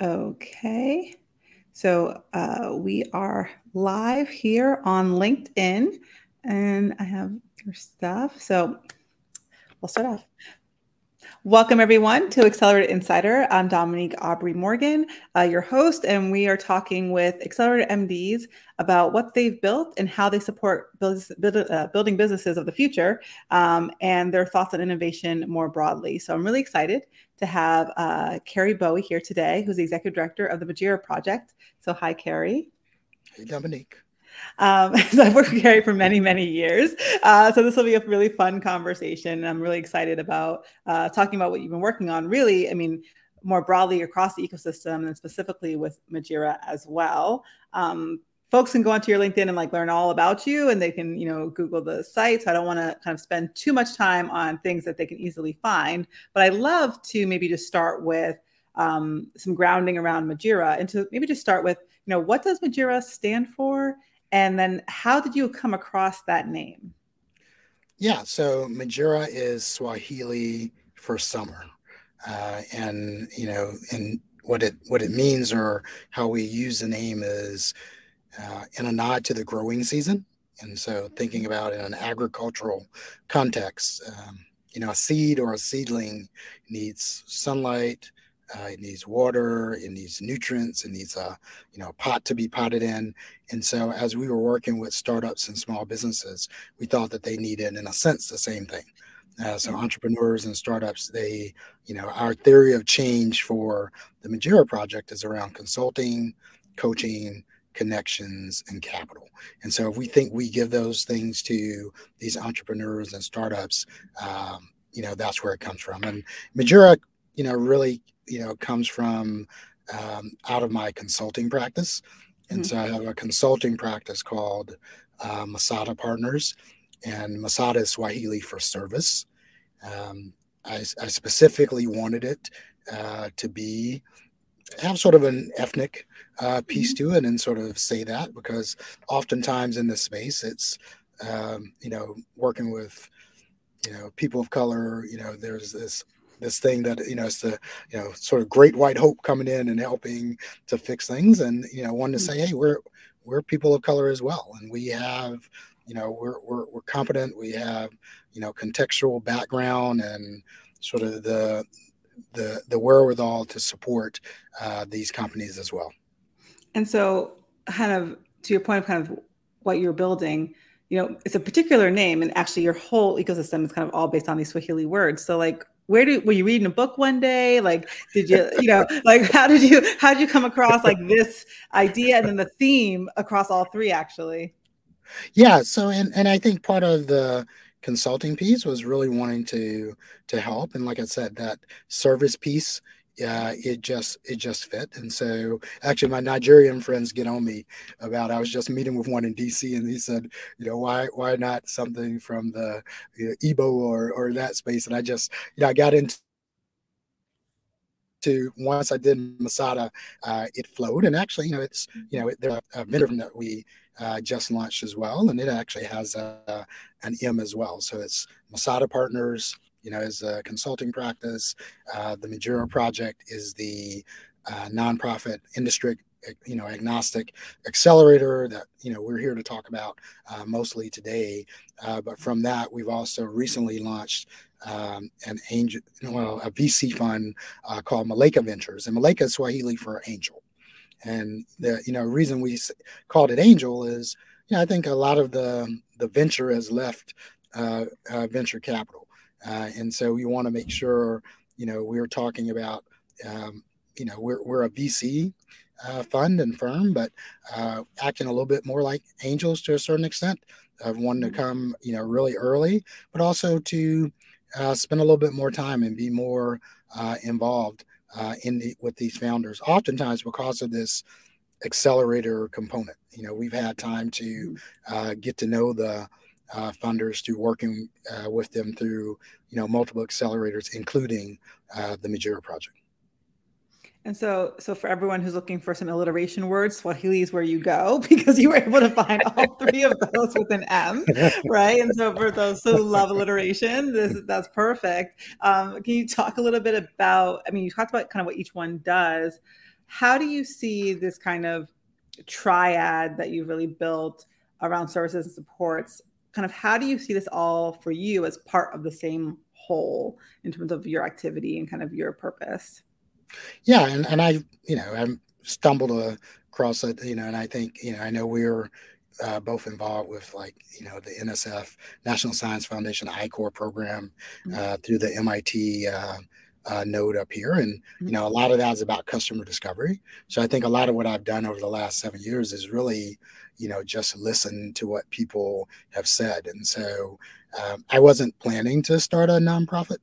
Okay, so we are live here on LinkedIn, and I have your stuff. So we'll start off. Welcome, everyone, to Accelerate Insider. I'm Dominique Aubrey Morgan, your host, and we are talking with Accelerate MDs about what they've built and how they support building businesses of the future and their thoughts on innovation more broadly. So I'm really excited to have Kerry Bowie here today, who's the Executive Director of the Majira Project. So hi, Kerry. Hey, Dominique. So I've worked with Kerry for many, many years. So this will be a really fun conversation. And I'm really excited about talking about what you've been working on, really, I mean, more broadly across the ecosystem and specifically with Majira as well. Folks can go onto your LinkedIn and learn all about you, and they can, Google the site. So I don't want to kind of spend too much time on things that they can easily find, but I'd love to maybe just start with some grounding around Majira, and to maybe just start with, what does Majira stand for? And then how did you come across that name? Yeah, so Majira is Swahili for summer. And what it means, or how we use the name, is in a nod to the growing season. And so thinking about in an agricultural context, a seed or a seedling needs sunlight, it needs water, it needs nutrients, it needs a pot to be potted in. And so as we were working with startups and small businesses, we thought that they needed, in a sense, the same thing. So entrepreneurs and startups, our theory of change for the Majira Project is around consulting, coaching, connections, and capital. And so if we think we give those things to these entrepreneurs and startups, that's where it comes from. And Majira, really, comes from out of my consulting practice. And so I have a consulting practice called Masada Partners, and Masada is Swahili for service. I specifically wanted it to have sort of an ethnic piece to it, and sort of say that, because oftentimes in this space, it's, working with, people of color, there's this thing that, it's the, sort of great white hope coming in and helping to fix things. And, wanted to say, hey, we're people of color as well. And we have, we're competent. We have, contextual background and sort of the wherewithal to support these companies as well. And so kind of to your point of kind of what you're building, it's a particular name, and actually your whole ecosystem is kind of all based on these Swahili words. So were you reading a book one day? Did you, how did you come across this idea and then the theme across all three, actually? Yeah. So, and I think part of the consulting piece was really wanting to help. And like I said, that service piece, it just fit. And so actually my Nigerian friends get on me about, I was just meeting with one in DC, and he said, why not something from the Igbo or that space? And I just, I got into once I did Masada, it flowed. And actually, it's, there's a vendor that we just launched as well. And it actually has an M as well. So it's Masada Partners, is a consulting practice. The Majira Project is the nonprofit industry, agnostic accelerator that, we're here to talk about mostly today. But from that, we've also recently launched an angel, a VC fund called Malaika Ventures. And Malaika is Swahili for angel. And the, reason we called it angel is, I think a lot of the venture has left venture capital. And so we want to make sure, we're talking about, we're a VC fund and firm, but acting a little bit more like angels to a certain extent, of wanting to come, really early, but also to spend a little bit more time and be more involved with these founders, oftentimes because of this accelerator component. We've had time to get to know the funders through working with them through, multiple accelerators, including the Majira Project. And so for everyone who's looking for some alliteration words, Swahili is where you go, because you were able to find all three of those with an M, right? And so for those who love alliteration, that's perfect. Can you talk a little bit about, you talked about kind of what each one does. How do you see this kind of triad that you've really built around services and supports? Kind of how do you see this all for you as part of the same whole in terms of your activity and kind of your purpose? Yeah. And I, you know, I stumbled across it, you know, and I think, you know, I know we're both involved with, like, you know, the NSF, National Science Foundation, ICOR program through the MIT node up here. And, you know, a lot of that is about customer discovery. So I think a lot of what I've done over the last 7 years is really, you know, just listen to what people have said. And so I wasn't planning to start a nonprofit.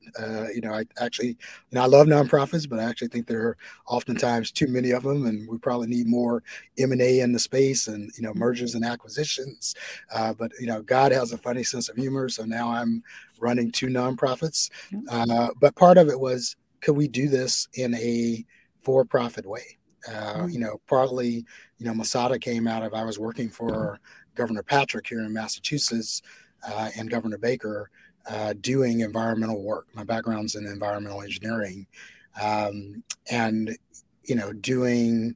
You know, I actually, you know, I love nonprofits, but I actually think there are oftentimes too many of them, and we probably need more M&A in the space and, you know, mergers and acquisitions. But, you know, God has a funny sense of humor. So now I'm running two nonprofits. But part of it was, could we do this in a for-profit way? You know, partly, you know, Masada came out of, I was working for Governor Patrick here in Massachusetts and Governor Baker doing environmental work. My background's in environmental engineering and, you know, doing,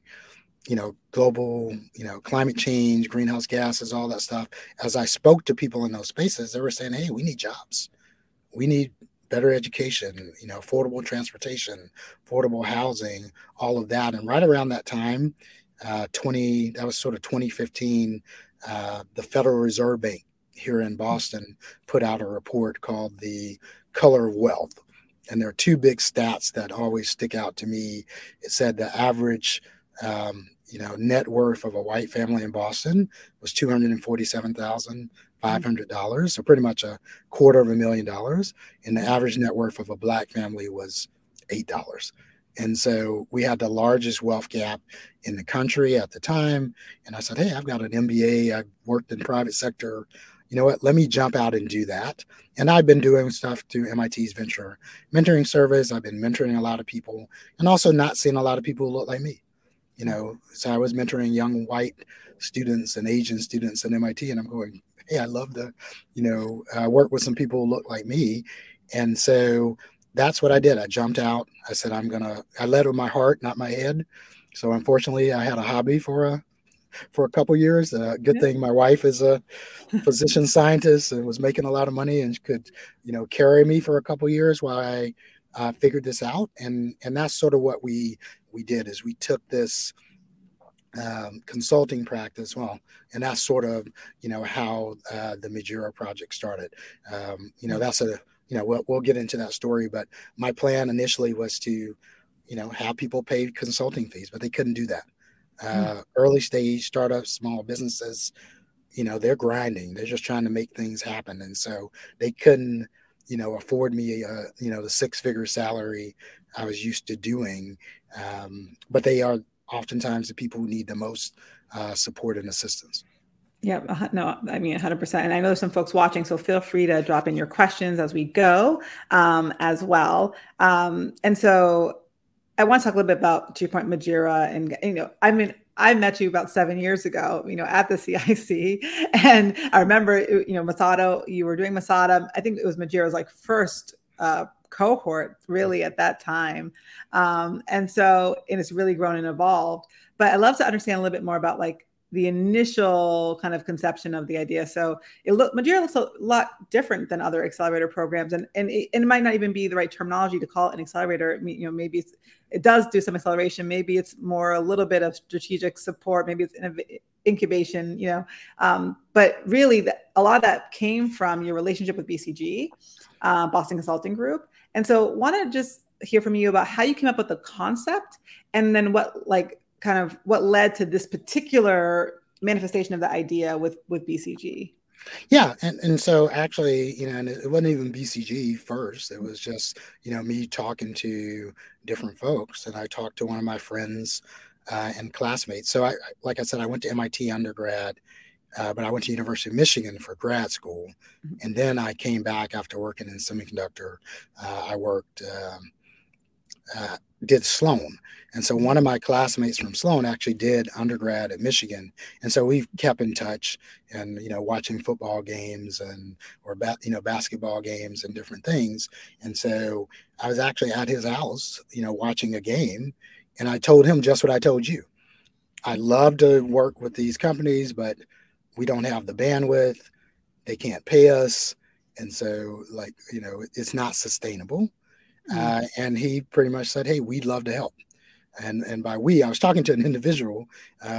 you know, global, you know, climate change, greenhouse gases, all that stuff. As I spoke to people in those spaces, they were saying, hey, we need jobs. We need better education, you know, affordable transportation, affordable housing, all of that. And right around that time, that was sort of 2015, the Federal Reserve Bank here in Boston put out a report called The Color of Wealth. And there are two big stats that always stick out to me. It said the average, you know, net worth of a white family in Boston was $247,500, so pretty much $250,000, and the average net worth of a Black family was $8. And so we had the largest wealth gap in the country at the time. And I said, hey, I've got an MBA. I've worked in private sector. You know what? Let me jump out and do that. And I've been doing stuff through MIT's Venture Mentoring Service. I've been mentoring a lot of people and also not seeing a lot of people who look like me. You know, so I was mentoring young white students and Asian students at MIT, and I'm going, hey, I love to, you know, work with some people who look like me. And so that's what I did. I jumped out. I said, I led with my heart, not my head. So unfortunately, I had a hobby for a couple of years. Good thing my wife is a physician scientist and was making a lot of money and could, you know, carry me for a couple of years while I figured this out. And that's sort of what we did, is we took this consulting practice. Well, and that's sort of, you know, how the Majira Project started. You know, that's a, you know, we'll get into that story, but my plan initially was to, you know, have people pay consulting fees, but they couldn't do that. Early stage startups, small businesses, you know, they're grinding. They're just trying to make things happen. And so they couldn't, you know, afford me, you know, the 6-figure salary I was used to doing. But they are oftentimes the people who need the most support and assistance. Yeah, no, I mean, 100%. And I know there's some folks watching, so feel free to drop in your questions as we go as well. And so I want to talk a little bit about, to your point, Majira. And, you know, I mean, I met you about 7 years ago, you know, at the CIC. And I remember, you know, Masada, you were doing Masada. I think it was Majira's like first cohort really at that time. And it's really grown and evolved. But I'd love to understand a little bit more about like the initial kind of conception of the idea. So Majira looks a lot different than other accelerator programs. And it might not even be the right terminology to call it an accelerator. You know, maybe it does do some acceleration. Maybe it's more a little bit of strategic support. Maybe it's incubation, you know. But really, a lot of that came from your relationship with BCG, Boston Consulting Group. And so want to just hear from you about how you came up with the concept and then what led to this particular manifestation of the idea with BCG. Yeah. And so actually, you know, and it wasn't even BCG first. It was just, you know, me talking to different folks. And I talked to one of my friends and classmates. So like I said, I went to MIT undergrad, but I went to University of Michigan for grad school. And then I came back after working in semiconductor. I worked, did Sloan. And so one of my classmates from Sloan actually did undergrad at Michigan. And so we've kept in touch and, you know, watching football games or basketball games and different things. And so I was actually at his house, you know, watching a game. And I told him just what I told you. I'd love to work with these companies, but we don't have the bandwidth. They can't pay us. And so, like, you know, it's not sustainable. And he pretty much said, hey, we'd love to help. And by we, I was talking to an individual,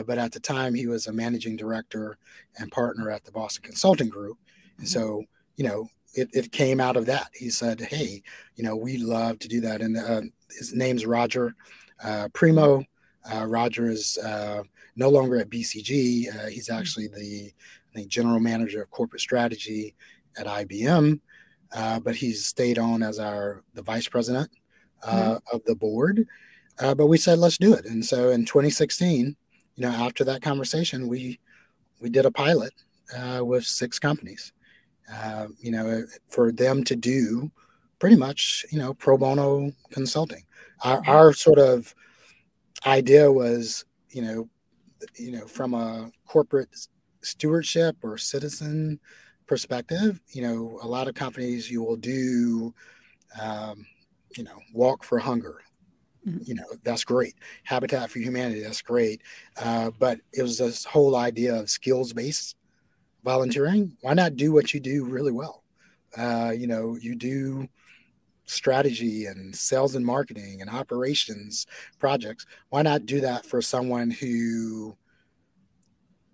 but at the time he was a managing director and partner at the Boston Consulting Group. And so, you know, it came out of that. He said, hey, you know, we love to do that. And his name's Roger Primo. Roger is no longer at BCG. He's actually the, I think, general manager of corporate strategy at IBM. But he's stayed on as the vice president of the board. But we said, let's do it. And so in 2016, you know, after that conversation, we did a pilot with 6 companies, you know, for them to do pretty much, you know, pro bono consulting. Our sort of idea was, you know, from a corporate stewardship or citizen perspective, you know, a lot of companies you will do, you know, Walk for Hunger. You know, that's great. Habitat for Humanity, that's great. But it was this whole idea of skills-based volunteering. Why not do what you do really well? You know, you do strategy and sales and marketing and operations projects. Why not do that for someone who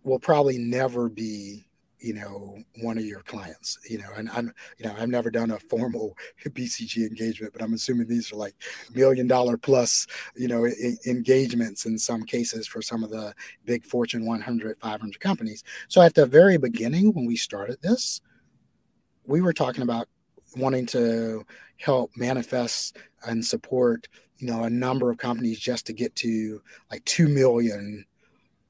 will probably never be, you know, one of your clients? You know, and I'm, you know, I've never done a formal BCG engagement, but I'm assuming these are like $1 million plus, you know, engagements in some cases for some of the big Fortune 100, 500 companies. So at the very beginning, when we started this, we were talking about wanting to help manifest and support, you know, a number of companies just to get to like 2 million,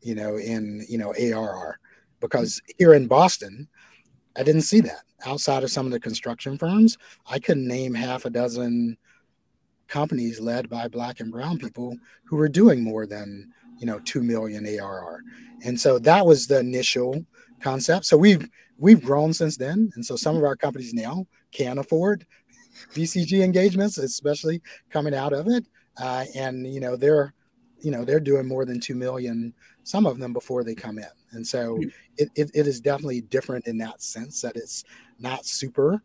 you know, in, you know, ARR. Because here in Boston, I didn't see that. Outside of some of the construction firms, I couldn't name half a dozen companies led by Black and Brown people who were doing more than, you know, 2 million ARR. And so that was the initial concept. So we've grown since then. And so some of our companies now can afford BCG engagements, especially coming out of it. And, you know, they're doing more than 2 million, some of them, before they come in. And so it is definitely different in that sense that it's not super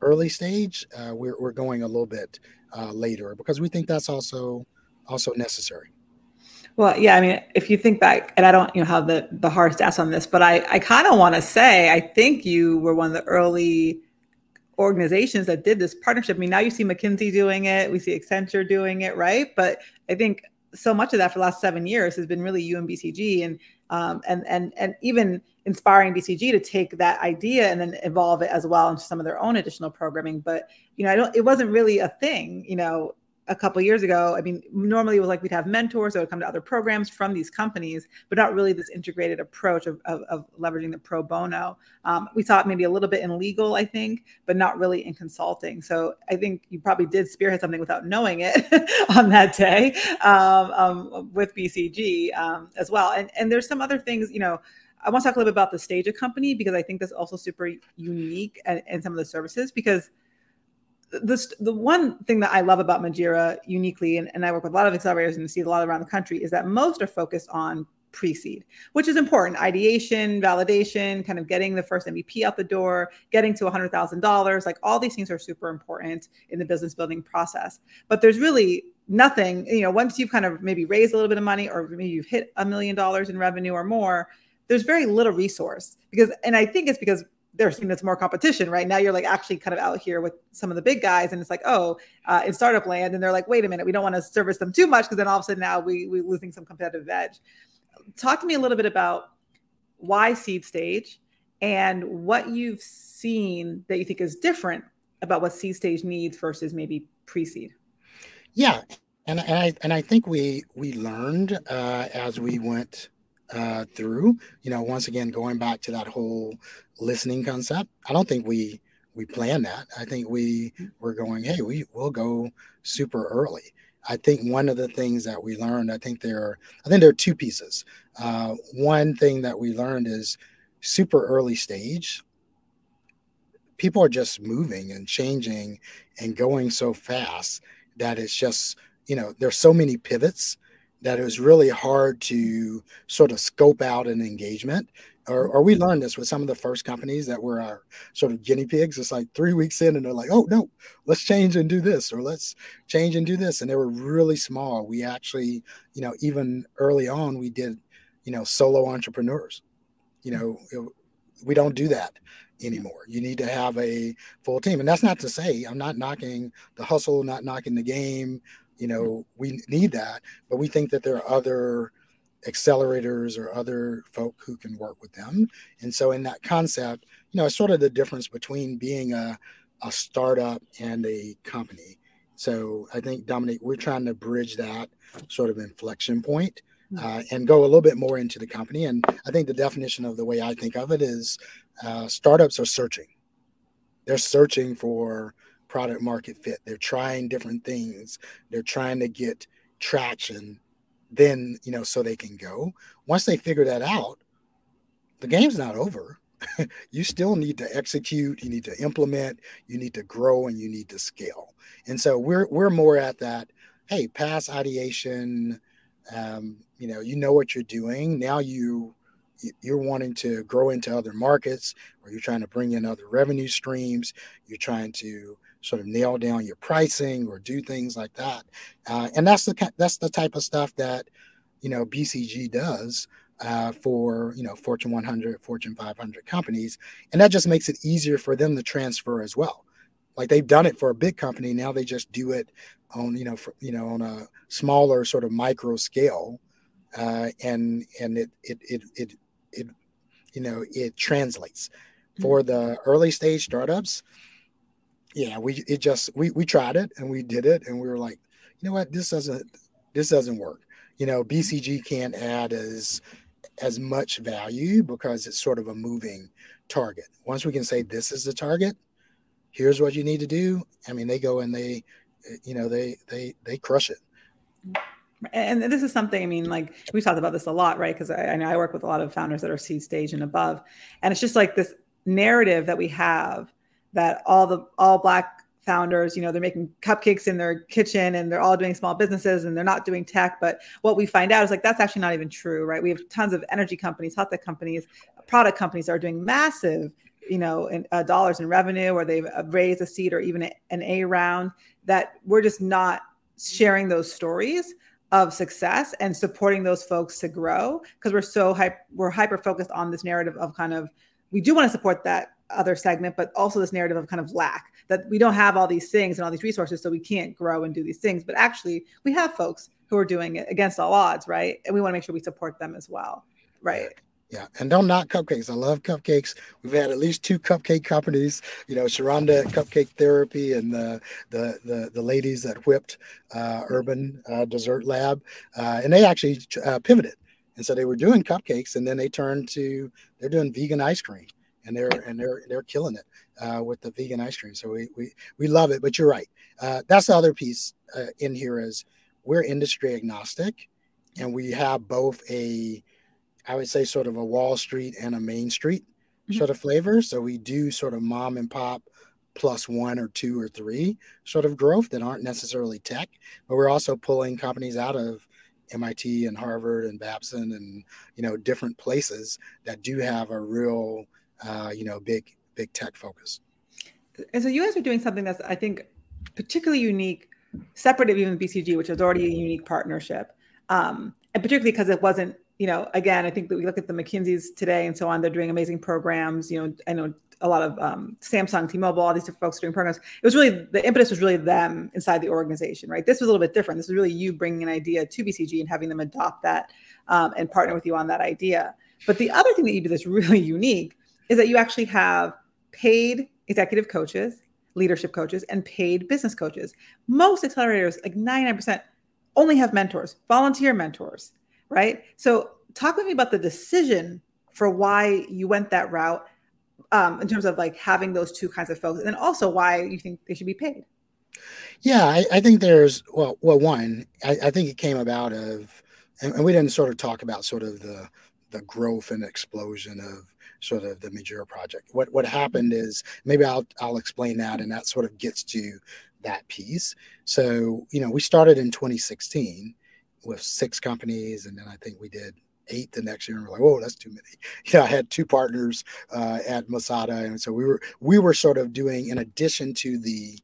early stage. We're going a little bit later because we think that's also necessary. Well, yeah, I mean, if you think back, and I don't have the hard stats on this, but I kind of want to say, I think you were one of the early organizations that did this partnership. I mean, now you see McKinsey doing it. We see Accenture doing it, right? But I think so much of that for the last 7 years has been really you and BCG, and even inspiring BCG to take that idea and then evolve it as well into some of their own additional programming. But, you know, it wasn't really a thing, you know, a couple of years ago. I mean, normally it was like we'd have mentors that would come to other programs from these companies, but not really this integrated approach of leveraging the pro bono. We saw it maybe a little bit in legal, I think, but not really in consulting. So I think you probably did spearhead something without knowing it on that day with BCG as well. And there's some other things, you know, I want to talk a little bit about the stage of company, because I think that's also super unique and some of the services, because the one thing that I love about Majira uniquely, and I work with a lot of accelerators and see a lot around the country, is that most are focused on pre-seed, which is important. Ideation, validation, kind of getting the first MVP out the door, getting to $100,000, like all these things are super important in the business building process. But there's really nothing, you know, once you've kind of maybe raised a little bit of money, or maybe you've hit $1 million in revenue or more, there's very little resource, because, and I think it's because they're seeing that's more competition right now. You're like actually kind of out here with some of the big guys, and it's like, in startup land, and they're like, wait a minute, we don't want to service them too much, because then all of a sudden now we're losing some competitive edge. Talk to me a little bit about why seed stage and what you've seen that you think is different about what seed stage needs versus maybe pre-seed. Yeah, and I think we learned as we went through, you know, once again, going back to that whole listening concept. I don't think we planned that. I think we were going, hey, we'll go super early. I think one of the things that we learned, I think there are two pieces. One thing that we learned is super early stage, people are just moving and changing and going so fast that it's just, you know, there's so many pivots that it was really hard to sort of scope out an engagement. Or we learned this with some of the first companies that were our sort of guinea pigs. It's like 3 weeks in and they're like, oh, no, let's change and do this, or let's change and do this. And they were really small. We actually, you know, even early on, we did, you know, solo entrepreneurs. You know, we don't do that anymore. You need to have a full team. And that's not to say I'm not knocking the hustle, not knocking the game. You know, we need that. But we think that there are other accelerators or other folk who can work with them. And so in that concept, you know, it's sort of the difference between being a startup and a company. So I think, Dominique, we're trying to bridge that sort of inflection point and go a little bit more into the company. And I think the definition of the way I think of it is startups are searching. They're searching for product market fit. They're trying different things. They're trying to get traction, then, you know, so they can go. Once they figure that out, the game's not over. You still need to execute, you need to implement, you need to grow, and you need to scale. And so we're more at that, hey, past ideation, you know what you're doing. Now you're wanting to grow into other markets, or you're trying to bring in other revenue streams, you're trying to sort of nail down your pricing or do things like that. And that's the type of stuff that, you know, BCG does for, you know, Fortune 100, Fortune 500 companies. And that just makes it easier for them to transfer as well. Like they've done it for a big company. Now they just do it on, on a smaller sort of micro scale. And it translates for the early stage startups. Yeah, we tried it and we did it and we were like, you know what, this doesn't work. You know, BCG can't add as much value because it's sort of a moving target. Once we can say this is the target, here's what you need to do. I mean, they go and they crush it. And this is something, I mean, like we've talked about this a lot, right? Because I know I work with a lot of founders that are seed stage and above, and it's just like this narrative that we have that all Black founders, you know, they're making cupcakes in their kitchen and they're all doing small businesses and they're not doing tech. But what we find out is like, that's actually not even true, right? We have tons of energy companies, health tech companies, product companies that are doing massive, you know, dollars in revenue, or they've raised a seed or even an A round, that we're just not sharing those stories of success and supporting those folks to grow. Cause we're hyper-focused on this narrative of kind of, we do want to support that other segment, but also this narrative of kind of lack, that we don't have all these things and all these resources, so we can't grow and do these things. But actually, we have folks who are doing it against all odds, right? And we want to make sure we support them as well, right? Yeah, and don't knock cupcakes. I love cupcakes. We've had at least 2 cupcake companies, you know, Sharonda Cupcake Therapy and the ladies that whipped Urban Dessert Lab, and they actually pivoted. And so they were doing cupcakes, and then they turned to they're doing vegan ice cream. And they're killing it with the vegan ice cream. So we love it. But you're right. That's the other piece in here is we're industry agnostic, and we have both sort of a Wall Street and a Main Street sort of flavor. So we do sort of mom and pop plus 1 or 2 or 3 sort of growth that aren't necessarily tech, but we're also pulling companies out of MIT and Harvard and Babson and, you know, different places that do have a real big tech focus. And so you guys are doing something that's, I think, particularly unique, separate of even BCG, which is already a unique partnership. And particularly because it wasn't, you know, again, I think that we look at the McKinsey's today and so on, they're doing amazing programs. You know, I know a lot of Samsung, T-Mobile, all these different folks doing programs. It was really, the impetus was really them inside the organization, right? This was a little bit different. This is really you bringing an idea to BCG and having them adopt that and partner with you on that idea. But the other thing that you do that's really unique is that you actually have paid executive coaches, leadership coaches, and paid business coaches. Most accelerators, like 99%, only have mentors, volunteer mentors, right? So talk with me about the decision for why you went that route in terms of like having those two kinds of folks, and then also why you think they should be paid. Yeah, I think there's, I think it came about of, and we didn't sort of talk about sort of the growth and explosion of sort of the Majira Project. What happened is, maybe I'll explain that, and that sort of gets to that piece. So, you know, we started in 2016. with 6 companies, and then I think we did 8 the next year, and we're like, whoa, that's too many. Yeah, I had 2 partners at Masada, and so we were sort of doing, in addition to the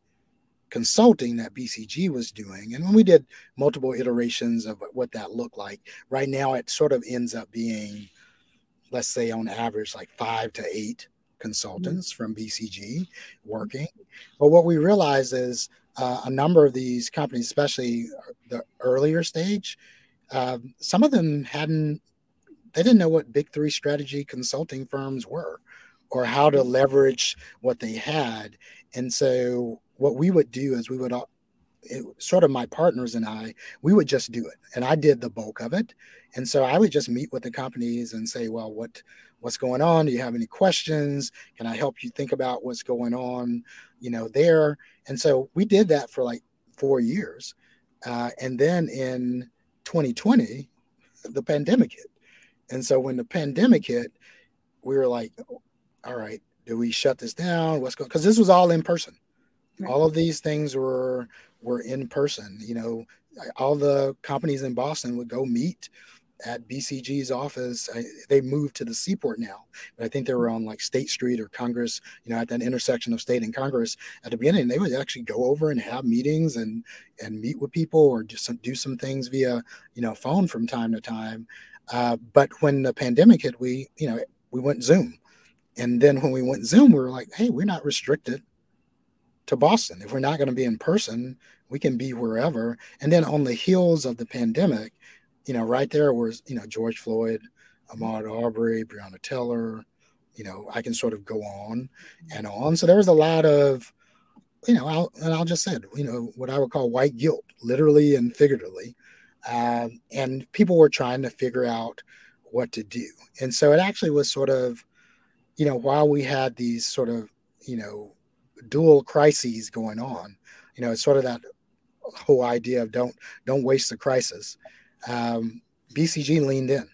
consulting that BCG was doing, and when we did multiple iterations of what that looked like, right now it sort of ends up being, let's say on average, like 5 to 8 consultants from BCG working. But what we realized is a number of these companies, especially the earlier stage, some of them didn't know what big 3 strategy consulting firms were or how to leverage what they had. And so what we would do is my partners and I, we would just do it. And I did the bulk of it. And so I would just meet with the companies and say, well, what's going on? Do you have any questions? Can I help you think about what's going on, there? And so we did that for like 4 years. And then in 2020, the pandemic hit. And so when the pandemic hit, we were like, all right, do we shut this down? What's going on? Because this was all in person. Right. All of these things were in person. All the companies in Boston would go meet at BCG's office. They moved to the Seaport now, but I think they were on like State Street or Congress, at that intersection of State and Congress at the beginning. They would actually go over and have meetings and meet with people or do some things via, phone from time to time. But when the pandemic hit, we went Zoom. And then when we went Zoom, we were like, hey, we're not restricted to Boston. If we're not going to be in person, we can be wherever. And then on the heels of the pandemic, right there was, George Floyd, Ahmaud Arbery, Breonna Taylor, I can sort of go on and on. So there was a lot of, I'll just say, what I would call white guilt, literally and figuratively. And people were trying to figure out what to do. And so it actually was sort of, while we had these sort of, dual crises going on, it's sort of that whole idea of don't waste the crisis. BCG leaned in,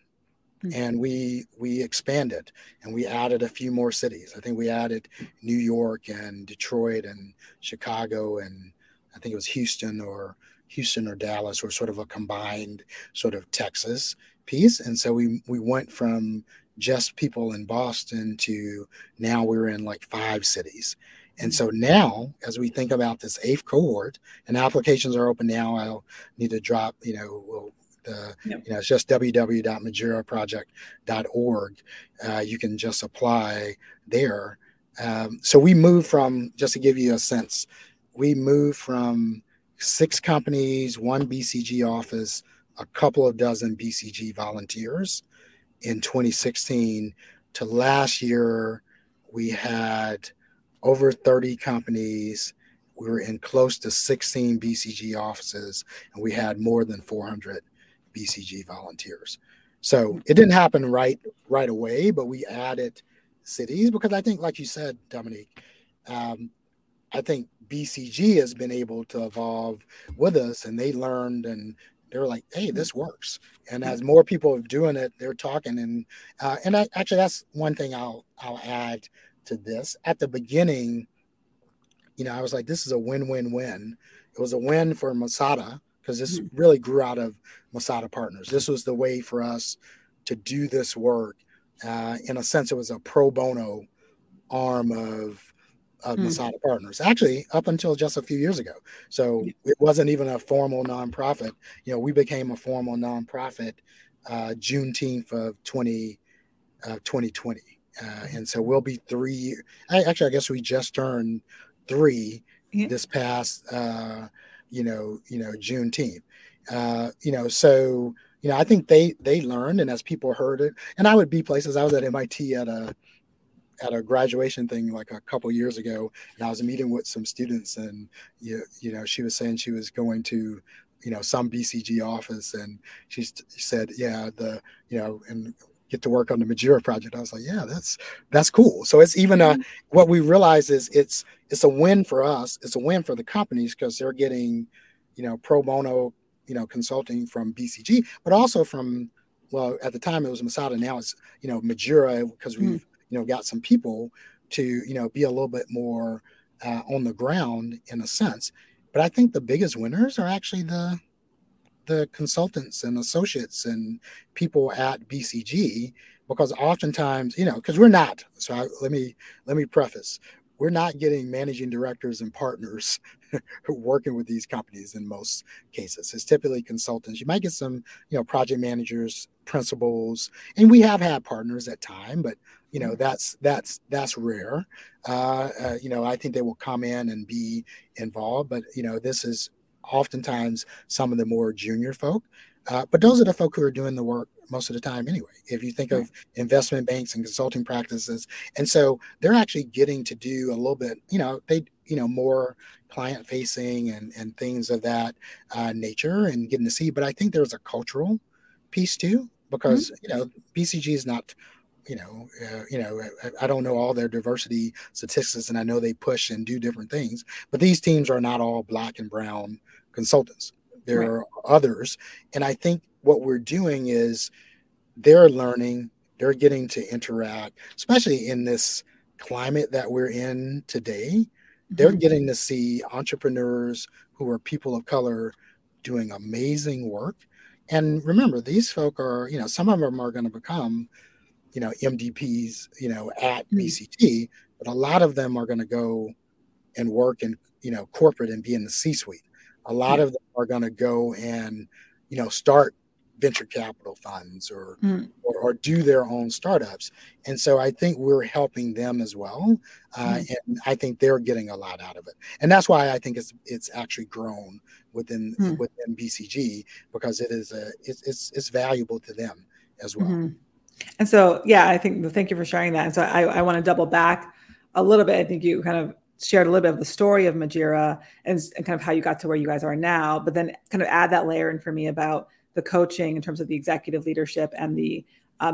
and we expanded, and we added a few more cities. I think we added New York and Detroit and Chicago, and I think it was Houston or Dallas, or sort of a combined sort of Texas piece. And so we went from just people in Boston to now we're in like 5 cities. And so now, as we think about this 8th cohort, and applications are open now, I'll need to drop, it's just www.majiraproject.org. You can just apply there. So we moved from, just to give you a sense, we moved from 6 companies, 1 BCG office, a couple of dozen BCG volunteers in 2016 to last year, we had over 30 companies. We were in close to 16 BCG offices, and we had more than 400 BCG volunteers. So it didn't happen right away, but we added cities because I think, like you said, Dominique, I think BCG has been able to evolve with us, and they learned, and they were like, hey, this works. And as more people are doing it, they're talking. And that's one thing I'll add to this. At the beginning, I was like, this is a win-win-win. It was a win for Masada because this really grew out of Masada Partners. This was the way for us to do this work. In a sense, it was a pro bono arm of Masada Partners, actually, up until just a few years ago. So it wasn't even a formal nonprofit. We became a formal nonprofit Juneteenth of 2020. And so we'll be 3 I guess we just turned 3 this past, Juneteenth. I think they learned, and as people heard it, and I would be places. I was at MIT at a graduation thing like a couple years ago, and I was meeting with some students, and she was saying she was going to some BCG office, and she said, and get to work on the Majira project. I was like, yeah, that's cool. So it's even what we realize is it's a win for us. It's a win for the companies because they're getting pro bono consulting from BCG, but also from at the time it was Masada, now it's Majira because we've got some people to, be a little bit more on the ground in a sense. But I think the biggest winners are actually the the consultants and associates and people at BCG, because oftentimes, you know, because we're not, so let me preface, we're not getting managing directors and partners working with these companies in most cases. It's typically consultants. You might get some, you know, project managers, principals, and we have had partners at time, but you know, that's rare. You know, I think they will come in and be involved, but you know, this is oftentimes some of the more junior folk. But those are the folk who are doing the work most of the time anyway, if you think of investment banks and consulting practices. And so they're actually getting to do a little bit, you know, they, you know, more client facing and things of that nature and getting to see. But I think there's a cultural piece too, because, you know, BCG is not, you know, I don't know all their diversity statistics, and I know they push and do different things, but these teams are not all Black and brown consultants. There are others. And I think what we're doing is they're learning, they're getting to interact, especially in this climate that we're in today. They're getting to see entrepreneurs who are people of color doing amazing work. And remember, these folk are, you know, some of them are going to become, you know, MDPs, you know, at BCG, but a lot of them are going to go and work in, you know, corporate and be in the C-suite. A lot of them are going to go and, you know, start venture capital funds or do their own startups. And so I think we're helping them as well. And I think they're getting a lot out of it. And that's why I think it's actually grown within within BCG, because it is it's valuable to them as well. And so, yeah, I think, thank you for sharing that. And so I want to double back a little bit. I think you kind of shared a little bit of the story of Majira and kind of how you got to where you guys are now, but then kind of add that layer in for me about the coaching in terms of the executive leadership and the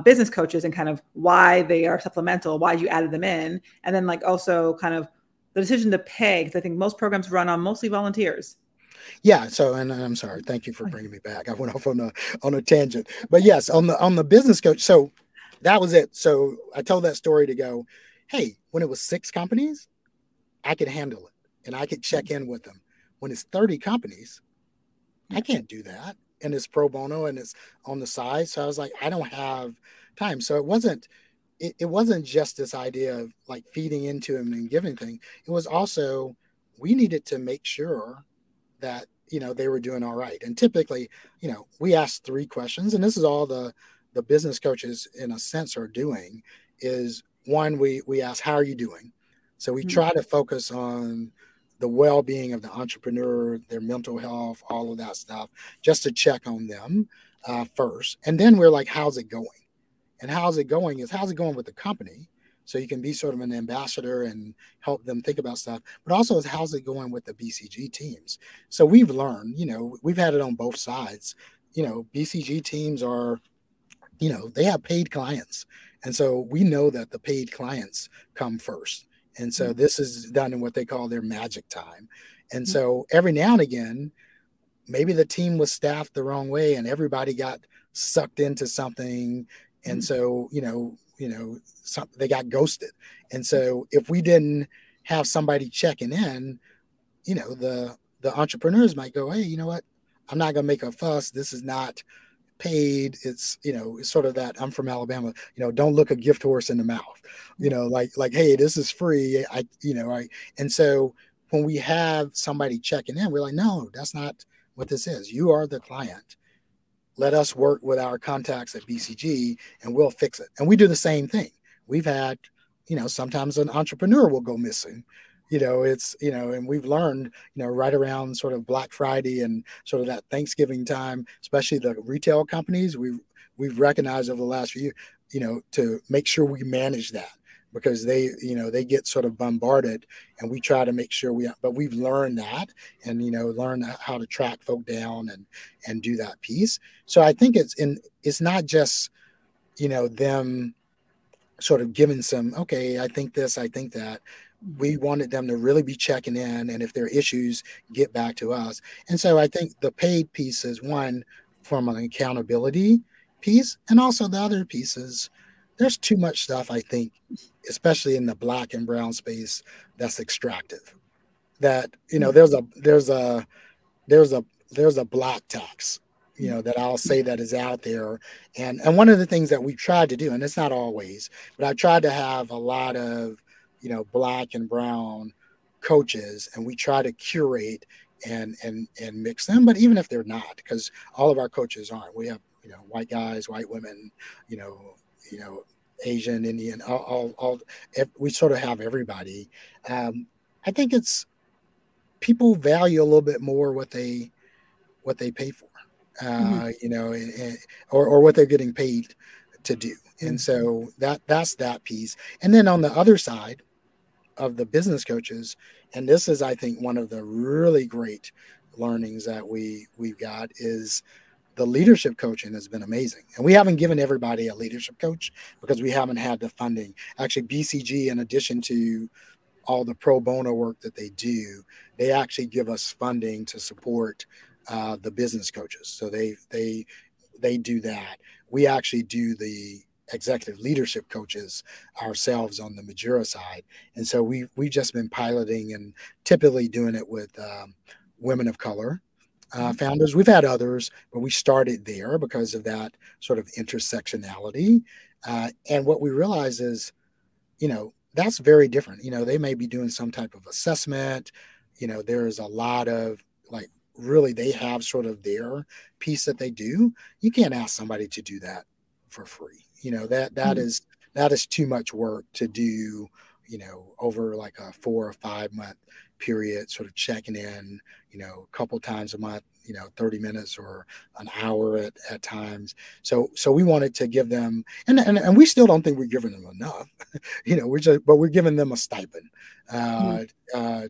business coaches and kind of why they are supplemental, why you added them in. And then like also kind of the decision to pay, because I think most programs run on mostly volunteers. Yeah. So, and I'm sorry, thank you for bringing me back. I went off on a tangent, but yes, on the business coach. So that was it. So I told that story to go, hey, when it was 6 companies, I could handle it and I could check in with them. When it's 30 companies, I can't do that. And it's pro bono and it's on the side. So I was like, I don't have time. So it wasn't just this idea of like feeding into him and giving thing. It was also, we needed to make sure that, you know, they were doing all right. And typically, you know, we asked 3 questions, and this is all the business coaches in a sense are doing is, one, we ask, how are you doing? So we try to focus on the well-being of the entrepreneur, their mental health, all of that stuff, just to check on them first. And then we're like, how's it going? And how's it going is, how's it going with the company? So you can be sort of an ambassador and help them think about stuff, but also is, how's it going with the BCG teams? So we've learned, you know, we've had it on both sides. You know, BCG teams are, you know, they have paid clients. And so we know that the paid clients come first. And so this is done in what they call their magic time. And so every now and again, maybe the team was staffed the wrong way and everybody got sucked into something. And so, you know, they got ghosted. And so if we didn't have somebody checking in, you know, the entrepreneurs might go, hey, you know what? I'm not going to make a fuss. This is not paid. It's, you know, it's sort of that I'm from Alabama, you know, don't look a gift horse in the mouth, you know, like, hey, this is free. And so when we have somebody checking in, we're like, no, that's not what this is. You are the client. Let us work with our contacts at BCG and we'll fix it. And we do the same thing. We've had, you know, sometimes an entrepreneur will go missing. You know, it's, you know, and we've learned, you know, right around sort of Black Friday and sort of that Thanksgiving time, especially the retail companies, we've recognized over the last few years, you know, to make sure we manage that, because they, you know, they get sort of bombarded, and we try to make sure but we've learned that, and, you know, learn how to track folk down and do that piece. So I think it's not just, you know, them sort of giving some, okay, I think this, I think that. We wanted them to really be checking in, and if there are issues, get back to us. And so I think the paid piece is one from an accountability piece, and also the other pieces. There's too much stuff, I think, especially in the Black and brown space, that's extractive. That, you know, there's a Black tax. you know, that I'll say that is out there. And one of the things that we've tried to do, and it's not always, but I've tried to have a lot of, you know, Black and brown coaches, and we try to curate and mix them. But even if they're not, because all of our coaches aren't, we have, you know, white guys, white women, you know, Asian, Indian, all we sort of have everybody. I think it's people value a little bit more what they pay for, mm-hmm. you know, or what they're getting paid to do. Mm-hmm. And so that's that piece. And then on the other side of the business coaches, and this is, I think, one of the really great learnings that we've got is the leadership coaching has been amazing. And we haven't given everybody a leadership coach because we haven't had the funding. Actually, BCG, in addition to all the pro bono work that they do, they actually give us funding to support the business coaches. So they do that. We actually do the executive leadership coaches ourselves on the Majira side. And so we've just been piloting and typically doing it with women of color founders. We've had others, but we started there because of that sort of intersectionality. And what we realize is, you know, that's very different. You know, they may be doing some type of assessment. You know, there's a lot of, like, really they have sort of their piece that they do. You can't ask somebody to do that for free. You know, that mm-hmm. is too much work to do, you know, over like a 4 or 5 month period, sort of checking in, you know, a couple times a month, you know, 30 minutes or an hour at times. So we wanted to give them, and we still don't think we're giving them enough, you know, but we're giving them a stipend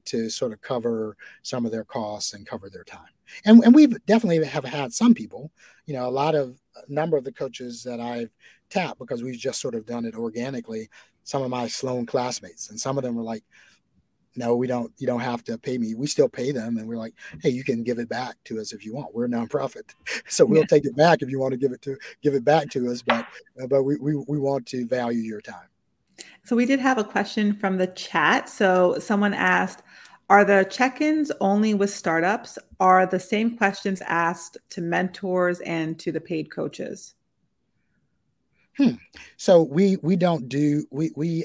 to sort of cover some of their costs and cover their time. And we've definitely have had some people, you know, a number of the coaches that I've tapped, because we've just sort of done it organically, some of my Sloan classmates, and some of them were like, no, you don't have to pay me. We still pay them. And we're like, hey, you can give it back to us if you want. We're a nonprofit. So we'll take it back if you want to give it back to us. But we want to value your time. So we did have a question from the chat. So someone asked, are the check-ins only with startups? Are the same questions asked to mentors and to the paid coaches? So we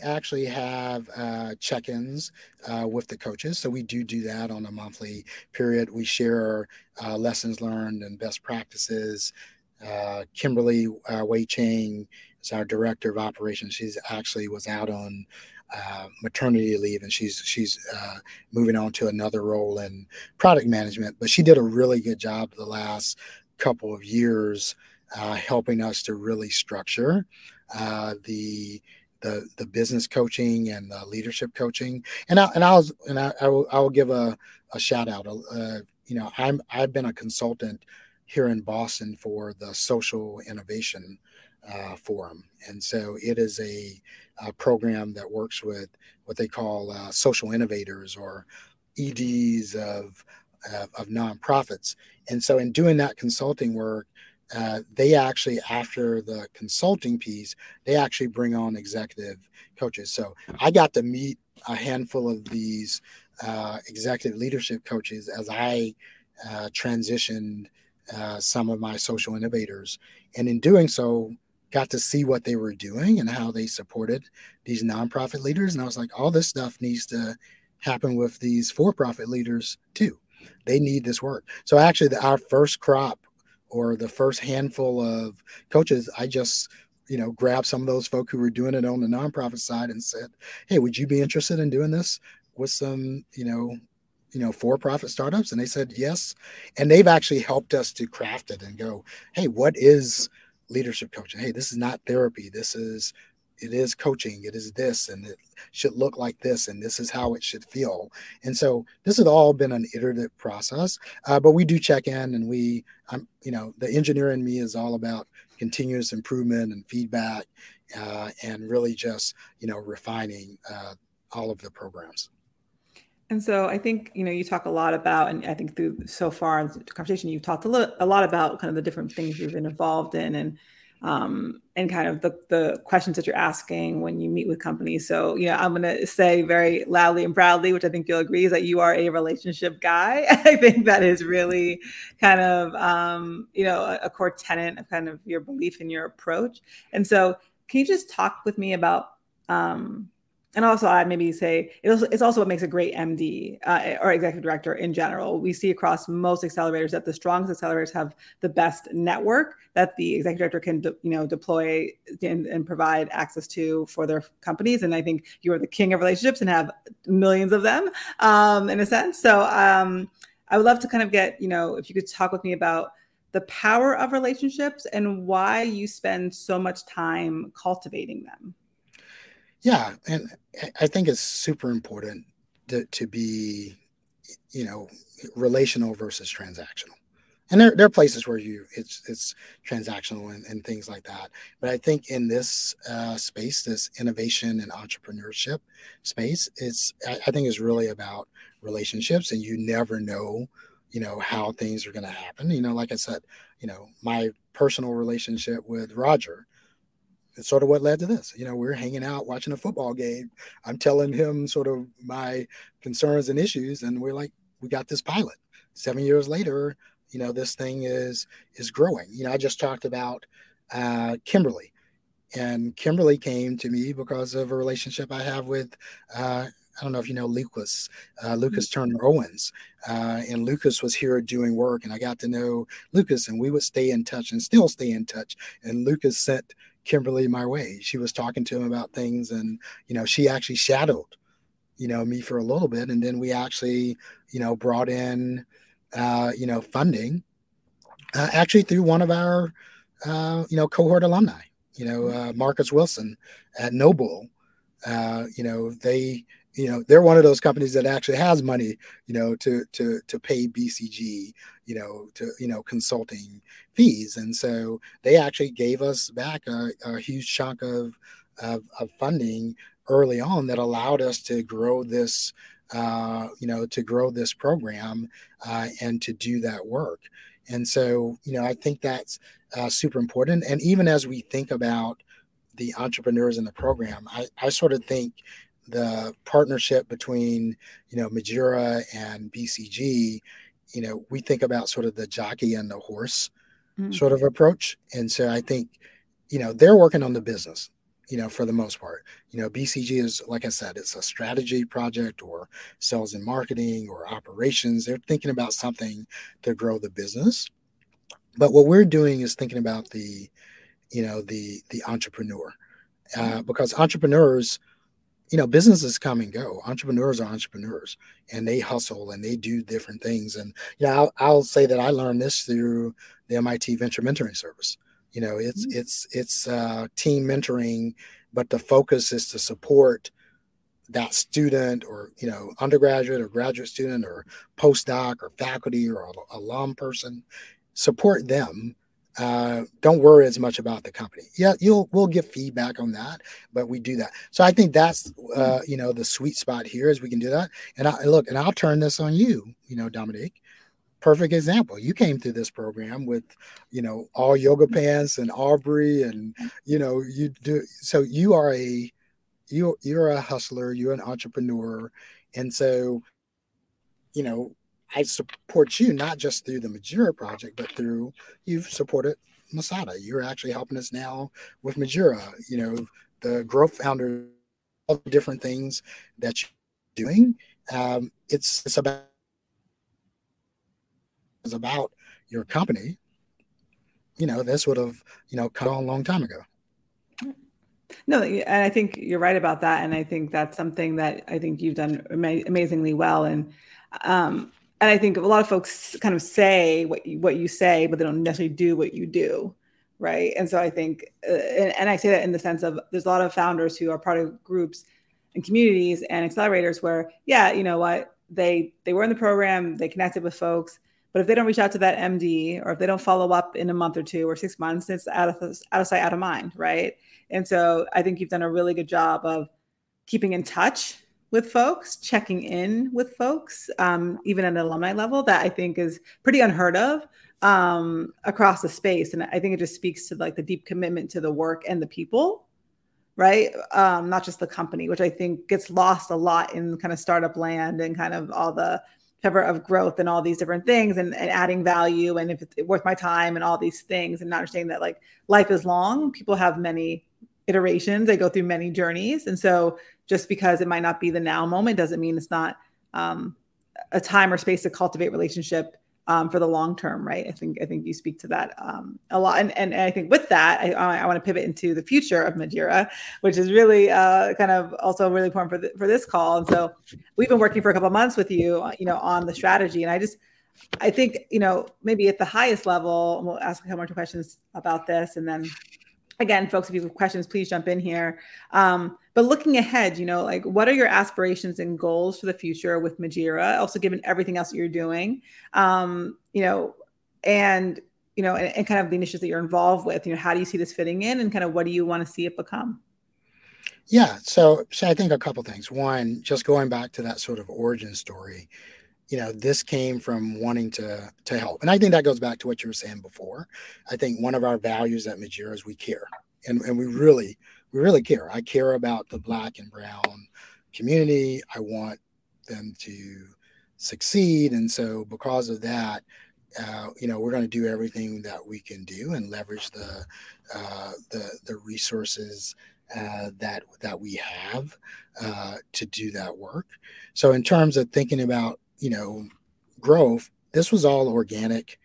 actually have check-ins with the coaches. So we do that on a monthly period. We share lessons learned and best practices. Kimberly Wei Chang is our director of operations. She's actually was out on maternity leave, and she's moving on to another role in product management. But she did a really good job the last couple of years helping us to really structure the business coaching and the leadership coaching, and I will give a shout out. You know, I've been a consultant here in Boston for the Social Innovation Forum, and so it is a program that works with what they call social innovators, or EDs of nonprofits, and so in doing that consulting work. They actually, after the consulting piece, they actually bring on executive coaches. So I got to meet a handful of these executive leadership coaches as I transitioned some of my social innovators. And in doing so, got to see what they were doing and how they supported these nonprofit leaders. And I was like, all this stuff needs to happen with these for-profit leaders too. They need this work. So actually, our first crop, or the first handful of coaches, I just, you know, grabbed some of those folk who were doing it on the nonprofit side and said, hey, would you be interested in doing this with some, you know, for-profit startups? And they said, yes. And they've actually helped us to craft it and go, hey, what is leadership coaching? Hey, this is not therapy. It is coaching. It is this, and it should look like this, and this is how it should feel. And so this has all been an iterative process, but we do check in, and the engineer in me is all about continuous improvement and feedback, and really just, you know, refining all of the programs. And so I think, you know, you talk a lot about, and I think through so far in the conversation, you've talked a lot about kind of the different things you've been involved in, and and kind of the questions that you're asking when you meet with companies. So, you know, I'm going to say very loudly and proudly, which I think you'll agree, is that you are a relationship guy. I think that is really kind of, you know, a core tenet of kind of your belief in your approach. And so can you just talk with me about, and also I'd maybe say it's also what makes a great MD or executive director in general. We see across most accelerators that the strongest accelerators have the best network that the executive director can deploy and provide access to for their companies. And I think you are the king of relationships and have millions of them in a sense. So I would love to kind of get, you know, if you could talk with me about the power of relationships and why you spend so much time cultivating them. Yeah, and I think it's super important to be, you know, relational versus transactional. And there are places where it's transactional and things like that. But I think in this space, this innovation and entrepreneurship space, I think it's really about relationships, and you never know, you know, how things are going to happen. You know, like I said, you know, my personal relationship with Roger, it's sort of what led to this. You know, we're hanging out watching a football game. I'm telling him sort of my concerns and issues, and we're like, we got this pilot. 7 years later, you know, this thing is growing. You know, I just talked about Kimberly, and Kimberly came to me because of a relationship I have with I don't know if you know Lucas Turner Owens, and Lucas was here doing work, and I got to know Lucas, and we would stay in touch and still stay in touch. And Lucas sent Kimberly my way. She was talking to him about things, and, you know, she actually shadowed, you know, me for a little bit. And then we actually, you know, brought in, you know, funding, actually through one of our, you know, cohort alumni, you know, Marcus Wilson at Noble, you know, they're one of those companies that actually has money, you know, to pay BCG, you know, to, you know, consulting fees. And so they actually gave us back a huge chunk of funding early on that allowed us to grow this, you know, to grow this program and to do that work. And so, you know, I think that's super important. And even as we think about the entrepreneurs in the program, I sort of think the partnership between, you know, Majira and BCG, you know, we think about sort of the jockey and the horse sort of approach. And so I think, you know, they're working on the business, you know, for the most part. You know, BCG is, like I said, it's a strategy project or sales and marketing or operations. They're thinking about something to grow the business. But what we're doing is thinking about the, you know, the entrepreneur, because entrepreneurs, you know, businesses come and go. Entrepreneurs are entrepreneurs, and they hustle and they do different things. And, you know, I'll say that I learned this through the MIT Venture Mentoring Service. You know, it's team mentoring, but the focus is to support that student or, you know, undergraduate or graduate student or postdoc or faculty or alum person. Support them. Don't worry as much about the company. Yeah, we'll get feedback on that, but we do that. So I think that's, you know, the sweet spot here is we can do that. And I'll turn this on you, you know, Dominique. Perfect example. You came through this program with, you know, all yoga pants and Aubrey, and, you know, you do. So you are you're a hustler. You're an entrepreneur, and so, you know, I support you not just through the Majira project, but through, you've supported Masada. You're actually helping us now with Majira, you know, the growth founder, all the different things that you're doing. It's about your company. You know, this would have, you know, come on a long time ago. No, and I think you're right about that. And I think that's something that I think you've done amazingly well. And I think a lot of folks kind of say what you say, but they don't necessarily do what you do, right? And so I think, and I say that in the sense of there's a lot of founders who are part of groups and communities and accelerators where, yeah, you know what, they were in the program, they connected with folks, but if they don't reach out to that MD, or if they don't follow up in a month or two or 6 months, it's out of sight, out of mind, right? And so I think you've done a really good job of keeping in touch with folks, checking in with folks, even at an alumni level, that I think is pretty unheard of across the space. And I think it just speaks to like the deep commitment to the work and the people, right? Not just the company, which I think gets lost a lot in kind of startup land and kind of all the cover of growth and all these different things and adding value. And if it's worth my time and all these things, and not understanding that like life is long, people have many iterations, they go through many journeys. And so just because it might not be the now moment doesn't mean it's not a time or space to cultivate relationship for the long term, right? I think you speak to that a lot. And I think with that, I want to pivot into the future of Majira, which is really kind of also really important for this call. And so we've been working for a couple of months with you, you know, on the strategy. And I think, you know, maybe at the highest level, and we'll ask a couple more questions about this. And then again, folks, if you have questions, please jump in here. But looking ahead, you know, like what are your aspirations and goals for the future with Majira? Also, given everything else that you're doing, you know, and, you know, and kind of the initiatives that you're involved with, you know, how do you see this fitting in and kind of what do you want to see it become? Yeah. So I think a couple things. One, just going back to that sort of origin story, you know, this came from wanting to help. And I think that goes back to what you were saying before. I think one of our values at Majira is we care. And we really care. I care about the Black and Brown community. I want them to succeed. And so because of that, you know, we're going to do everything that we can do and leverage the resources that we have to do that work. So in terms of thinking about, you know, growth, this was all organic.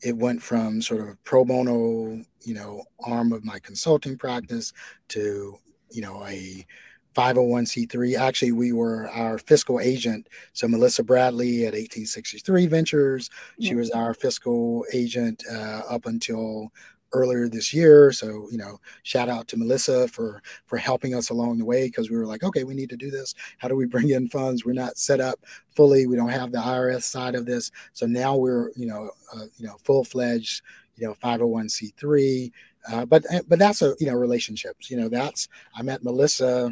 It went from sort of pro bono, you know, arm of my consulting practice to, you know, a 501c3. Actually, we were our fiscal agent. So Melissa Bradley at 1863 Ventures, she was our fiscal agent up until earlier this year. So, you know, shout out to Melissa for helping us along the way, because we were like, okay, we need to do this. How do we bring in funds? We're not set up fully. We don't have the IRS side of this. So now we're, you know, full-fledged, you know, 501c3. But that's a, you know, relationships, you know, that's, I met Melissa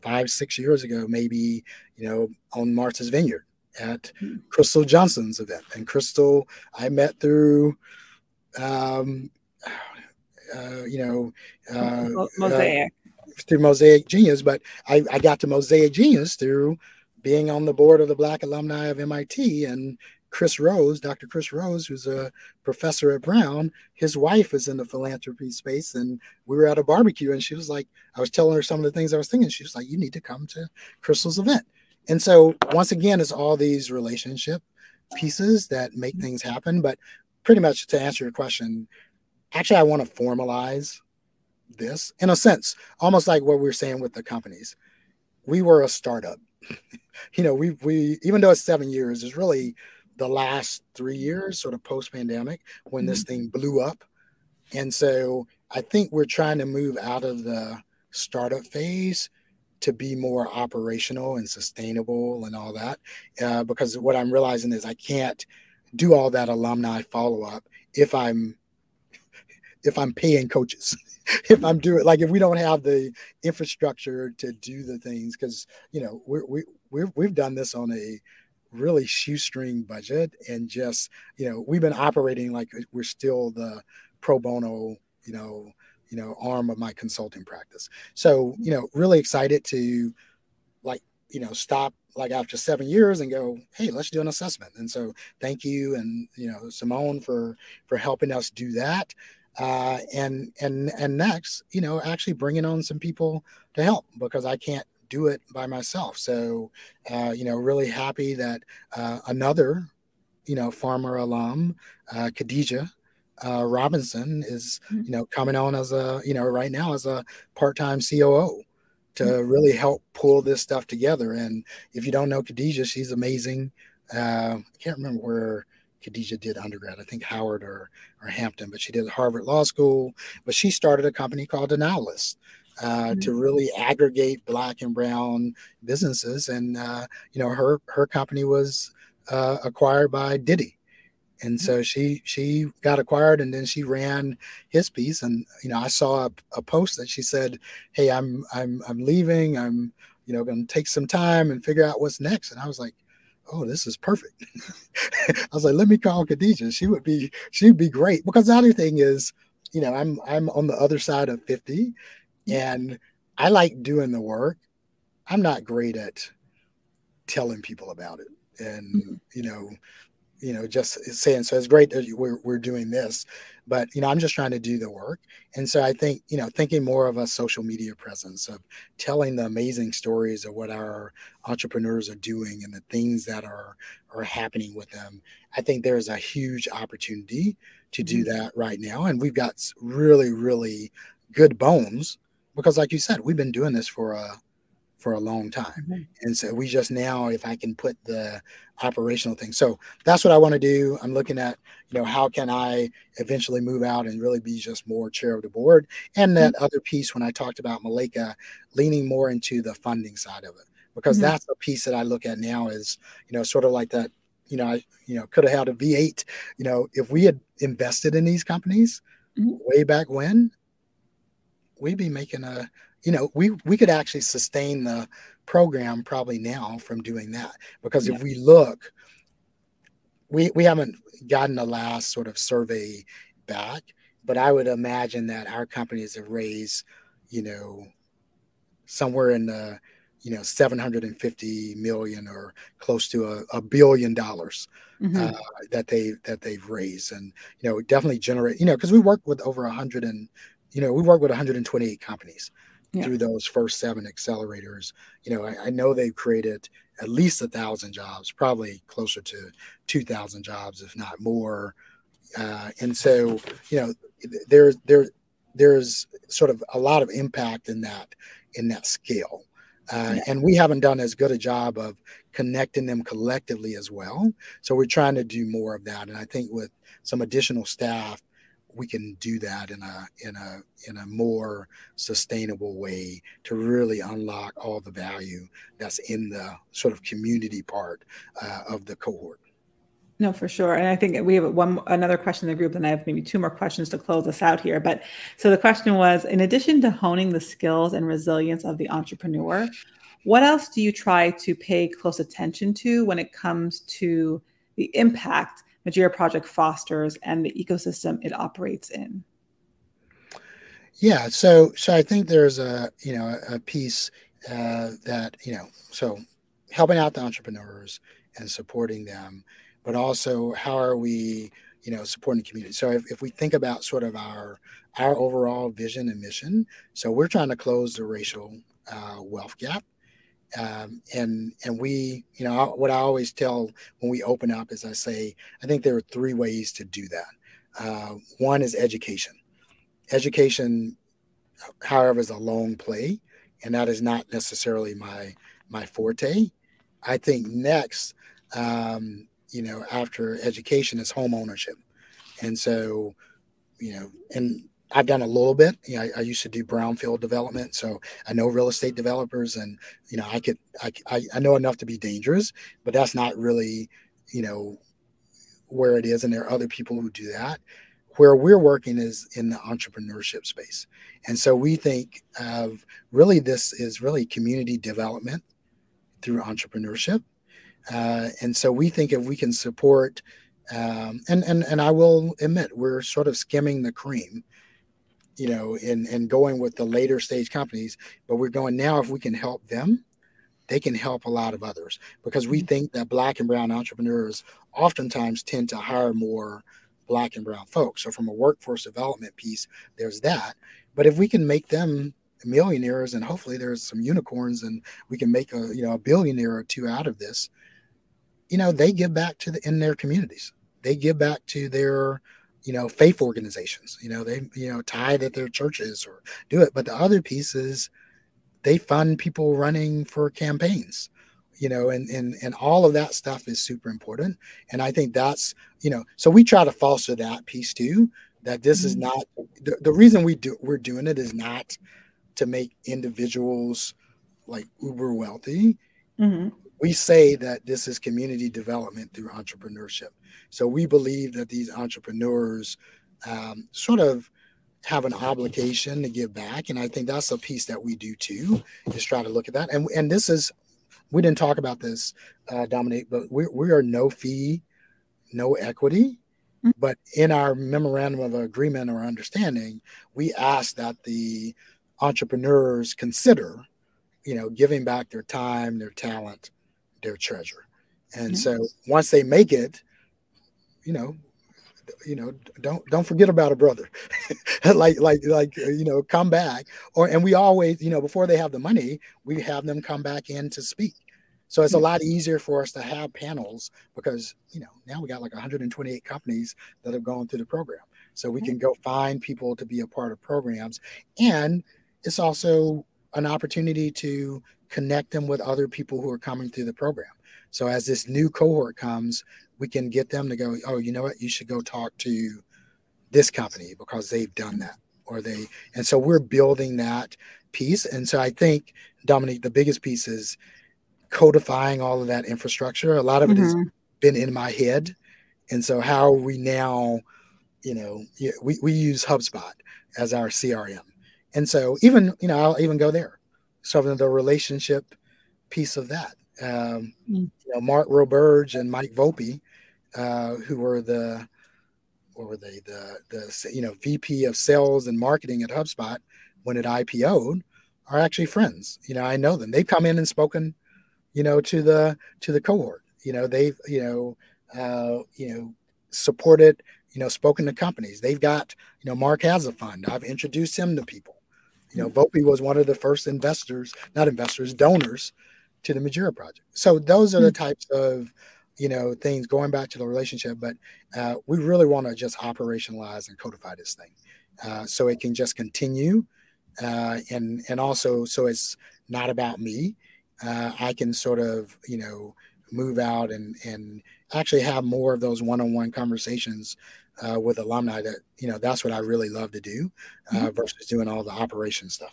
5-6 years ago, maybe, you know, on Martha's Vineyard at Crystal Johnson's event. And Crystal, I met through, you know, Mosaic. Through Mosaic Genius, but I got to Mosaic Genius through being on the board of the Black alumni of MIT, and Chris Rose, Dr. Chris Rose, who's a professor at Brown, his wife is in the philanthropy space, and we were at a barbecue, and she was like, I was telling her some of the things I was thinking. She was like, you need to come to Crystal's event. And so once again, it's all these relationship pieces that make things happen. But pretty much to answer your question, actually, I want to formalize this in a sense, almost like what we were saying with the companies. We were a startup, you know, we even though it's 7 years, it's really the last 3 years, sort of post pandemic, when this thing blew up. And so I think we're trying to move out of the startup phase to be more operational and sustainable and all that. Because what I'm realizing is I can't do all that alumni follow-up if I'm paying coaches, if I'm doing, like, if we don't have the infrastructure to do the things, because, you know, we've done this on a really shoestring budget, and just, you know, we've been operating like we're still the pro bono, you know, arm of my consulting practice. So, you know, really excited to, like, you know, stop like after 7 years and go, hey, let's do an assessment. And so thank you. And, you know, Simone for helping us do that. And next, you know, actually bringing on some people to help, because I can't do it by myself. So, you know, really happy that another, you know, former alum, Khadijah Robinson is, you know, coming on as a, you know, right now as a part-time COO to really help pull this stuff together. And if you don't know Khadijah, she's amazing. I can't remember where Khadijah did undergrad. I think Howard or Hampton, but she did Harvard Law School. But she started a company called Denialist to really aggregate Black and Brown businesses. And, you know, her company was acquired by Diddy. And so she got acquired, and then she ran his piece. And, you know, I saw a post that she said, hey, I'm leaving. I'm, you know, going to take some time and figure out what's next. And I was like, oh, this is perfect. I was like, let me call Khadijah. She'd be great. Because the other thing is, you know, I'm on the other side of 50 and I like doing the work. I'm not great at telling people about it. And, you know, just saying, so it's great that we're doing this, but, you know, I'm just trying to do the work. And so I think, you know, thinking more of a social media presence of telling the amazing stories of what our entrepreneurs are doing and the things that are happening with them. I think there's a huge opportunity to do that right now. And we've got really, really good bones because like you said, we've been doing this for a long time. Mm-hmm. And so we just now, if I can put the operational thing. So that's what I want to do. I'm looking at, you know, how can I eventually move out and really be just more chair of the board? And that other piece, when I talked about Malaika, leaning more into the funding side of it, because that's a piece that I look at now is, you know, sort of like that, you know, I, you know, could have had a V8, you know, if we had invested in these companies way back when, we'd be making a, you know, we could actually sustain the program probably now from doing that, because if we look, we haven't gotten the last sort of survey back, but I would imagine that our companies have raised, you know, somewhere in the, you know, $750 million or close to $1 billion that they've raised, and you know, definitely generate, you know, because we work with over 100 and, you know, we work with 128 companies. Yeah. Through those first 7 accelerators, you know, I know they've created at least 1,000 jobs, probably closer to 2,000 jobs, if not more. And so, you know, there's sort of a lot of impact in that scale. And we haven't done as good a job of connecting them collectively as well. So we're trying to do more of that. And I think with some additional staff, we can do that in a more sustainable way to really unlock all the value that's in the sort of community part of the cohort. No, for sure. And I think we have another question in the group, and I have maybe 2 more questions to close us out here. But so the question was, in addition to honing the skills and resilience of the entrepreneur, what else do you try to pay close attention to when it comes to the impact Majira Project fosters and the ecosystem it operates in? Yeah, so I think there's a piece that, you know, so helping out the entrepreneurs and supporting them, but also how are we, you know, supporting the community? So if we think about sort of our overall vision and mission, so we're trying to close the racial wealth gap. And we, you know, what I always tell when we open up is I say, I think there are 3 ways to do that. One is education. Education, however, is a long play, and that is not necessarily my forte. I think next, you know, after education is home ownership. And so, you know, and I've done a little bit. You know, I used to do brownfield development, so I know real estate developers, and you know, I know enough to be dangerous, but that's not really, you know, where it is. And there are other people who do that. Where we're working is in the entrepreneurship space, and so we think of really this is really community development through entrepreneurship, and so we think if we can support, and I will admit we're sort of skimming the cream, you know, and going with the later stage companies, but we're going now, if we can help them, they can help a lot of others, because we think that Black and brown entrepreneurs oftentimes tend to hire more Black and brown folks. So from a workforce development piece, there's that. But if we can make them millionaires, and hopefully there's some unicorns, and we can make a, you know, a billionaire or 2 out of this, you know, they give back to in their communities. They give back to their, you know, faith organizations, you know, they, you know, tithe at their churches or do it. But the other piece is they fund people running for campaigns, you know, and all of that stuff is super important. And I think that's, you know, so we try to foster that piece too, that this is not, the reason we're doing it is not to make individuals like uber wealthy. Mm-hmm. We say that this is community development through entrepreneurship. So we believe that these entrepreneurs sort of have an obligation to give back. And I think that's a piece that we do too, is try to look at that. And this is we didn't talk about this, Dominique, but we are no fee, no equity. Mm-hmm. But in our memorandum of agreement or understanding, we ask that the entrepreneurs consider, you know, giving back their time, their talent, their treasure. And yes. So once they make it, you know, don't forget about a brother, like, you know, come back and we always, you know, before they have the money, we have them come back in to speak. So it's a lot easier for us to have panels because, you know, now we got like 128 companies that have gone through the program. So we can go find people to be a part of programs. And it's also an opportunity to connect them with other people who are coming through the program. So as this new cohort comes, we can get them to go, oh, you know what? You should go talk to this company because they've done that. And so we're building that piece. And so I think, Dominique, the biggest piece is codifying all of that infrastructure. A lot of it has been in my head. And so how we now, you know, we use HubSpot as our CRM. And so even, you know, I'll even go there. So the relationship piece of that. You know, Mark Roberge and Mike Volpe, who were the you know, VP of sales and marketing at HubSpot when it IPO'd, are actually friends. You know, I know them. They've come in and spoken, you know, to the cohort. You know, they've, you know, supported, you know, spoken to companies. They've got, you know, Mark has a fund. I've introduced him to people. You know, Volpe was one of the first donors to the Majira Project. So those are the types of, you know, things going back to the relationship, but we really want to just operationalize and codify this thing so it can just continue. And also, so it's not about me. I can sort of, you know, move out and actually have more of those one-on-one conversations with alumni that, you know, that's what I really love to do versus doing all the operation stuff.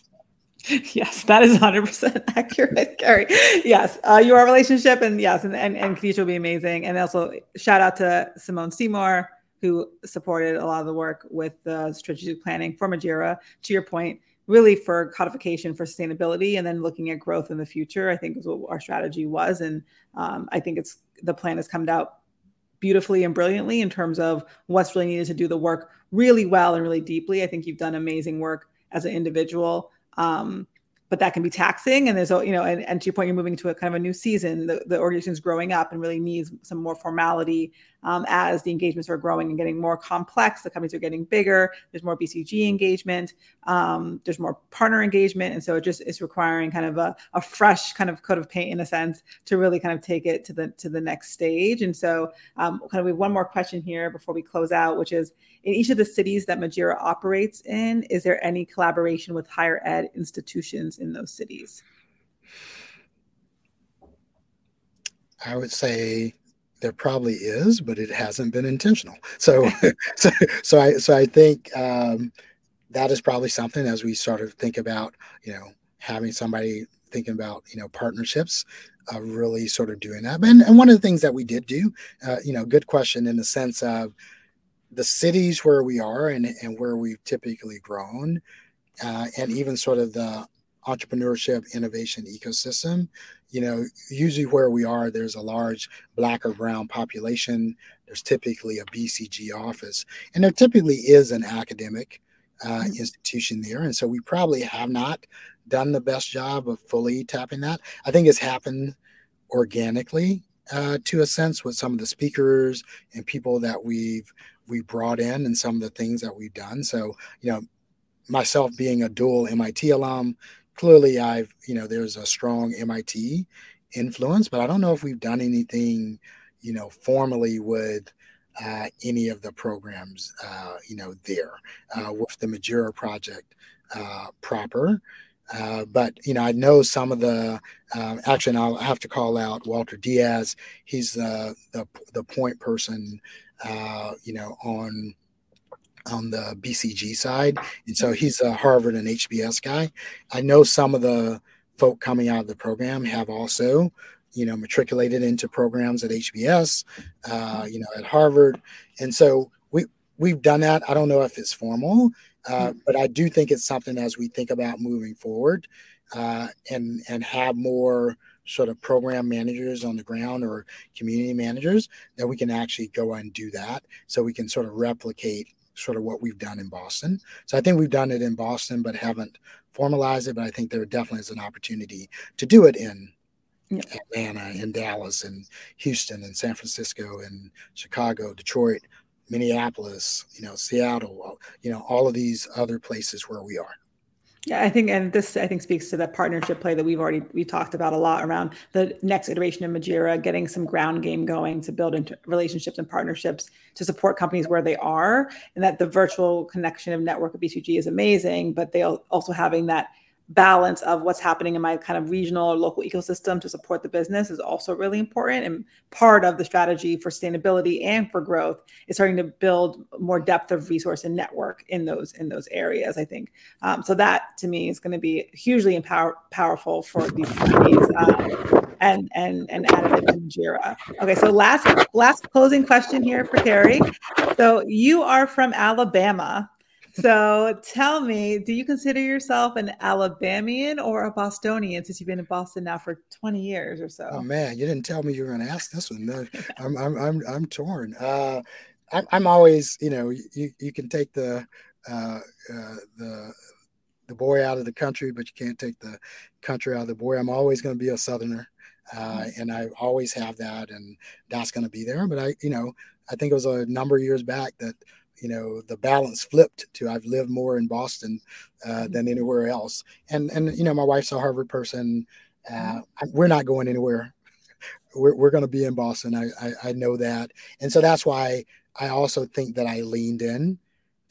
Yes, that is 100% accurate, Kerry. Yes, your relationship and yes, and Khadijah will be amazing. And also shout out to Simone Seymour, who supported a lot of the work with the strategic planning for Majira, to your point, really for codification for sustainability and then looking at growth in the future, I think is what our strategy was. And I think it's the plan has come out beautifully and brilliantly in terms of what's really needed to do the work really well and really deeply. I think you've done amazing work as an individual, but that can be taxing. And there's, you know, and to your point, you're moving to a kind of a new season. The organization's growing up and really needs some more formality as the engagements are growing and getting more complex. The companies are getting bigger. There's more BCG engagement. There's more partner engagement. And so it just is requiring kind of a fresh kind of coat of paint in a sense to really kind of take it to the next stage. And so kind of we have one more question here before we close out, which is in each of the cities that Majira operates in, is there any collaboration with higher ed institutions in those cities? I would say there probably is, but it hasn't been intentional. So I think that is probably something as we sort of think about, you know, having somebody thinking about, you know, partnerships, really sort of doing that. And one of the things that we did do, you know, good question in the sense of the cities where we are and where we've typically grown, and even sort of the entrepreneurship innovation ecosystem, you know, usually where we are, there's a large Black or brown population. There's typically a BCG office, and there typically is an academic institution there. And so we probably have not done the best job of fully tapping that. I think it's happened organically to a sense with some of the speakers and people that we brought in and some of the things that we've done. So, you know, myself being a dual MIT alum, clearly I've, you know, there's a strong MIT influence, but I don't know if we've done anything, you know, formally with any of the programs, you know, there with the Majira Project proper. But, you know, I know some of the, actually, and I'll have to call out Walter Diaz. He's the point person, you know, on the BCG side. And so he's a Harvard and HBS guy. I know some of the folk coming out of the program have also, you know, matriculated into programs at HBS, you know, at Harvard. And so we've done that. I don't know if it's formal, but I do think it's something as we think about moving forward and have more sort of program managers on the ground or community managers, that we can actually go and do that. So we can sort of replicate sort of what we've done in Boston. So I think we've done it in Boston, but haven't formalized it. But I think there definitely is an opportunity to do it in Atlanta, in Dallas, in Houston, in San Francisco, in Chicago, Detroit, Minneapolis, Seattle, all of these other places where we are. Yeah, I think speaks to the partnership play that we talked about a lot around the next iteration of Majira, getting some ground game going to build into relationships and partnerships to support companies where they are, and that the virtual connection of network of BCG is amazing, but they also having that balance of what's happening in my kind of regional or local ecosystem to support the business is also really important. And part of the strategy for sustainability and for growth is starting to build more depth of resource and network in those areas, I think. So that to me is going to be hugely powerful for these companies and additive to Jira. Okay, so last closing question here for Kerry. So you are from Alabama. So tell me, do you consider yourself an Alabamian or a Bostonian, since you've been in Boston now for 20 years or so? Oh man, you didn't tell me you were going to ask this one. No, I'm torn. I'm always, you can take the boy out of the country, but you can't take the country out of the boy. I'm always going to be a Southerner, and I always have that, and that's going to be there. But I think it was a number of years back that, the balance flipped to I've lived more in Boston than anywhere else. And my wife's a Harvard person. We're not going anywhere. We're going to be in Boston. I know that. And so that's why I also think that I leaned in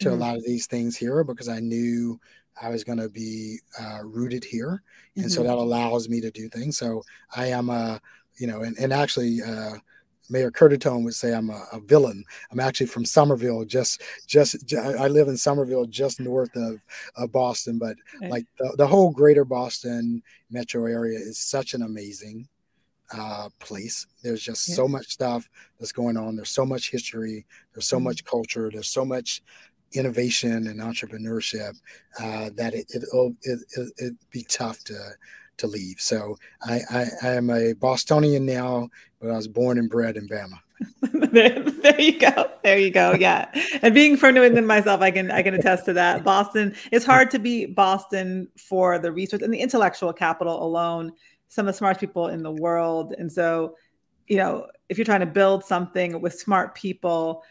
to a lot of these things here, because I knew I was going to be rooted here. And so that allows me to do things. So I am, Mayor Curtatone would say I'm a villain. I'm actually from Somerville. I live in Somerville, just north of Boston. But like the whole greater Boston metro area is such an amazing place. There's just so much stuff that's going on. There's so much history. There's so much culture. There's so much innovation and entrepreneurship that it'd be tough to leave. So I am a Bostonian now, but I was born and bred in Bama. There you go. Yeah. And being from New England myself, I can attest to that. Boston, it's hard to beat Boston for the resource and the intellectual capital alone, some of the smartest people in the world. And so, if you're trying to build something with smart people,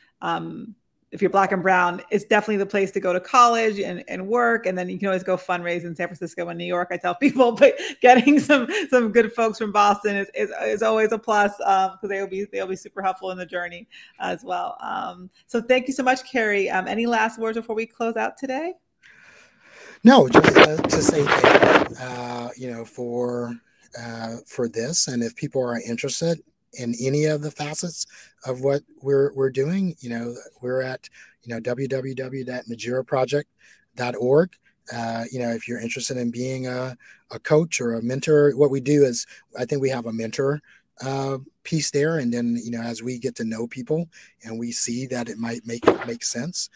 if you're Black and brown, it's definitely the place to go to college and work. And then you can always go fundraise in San Francisco and New York, I tell people, but getting some good folks from Boston is always a plus, because they'll be super helpful in the journey as well. So thank you so much, Kerry. Any last words before we close out today? No, just to say thank you, for this. And if people are interested in any of the facets of what we're doing, we're at, www.majiraproject.org. If you're interested in being a coach or a mentor, what we do is, I think we have a mentor piece there. And then, as we get to know people and we see that it might make sense,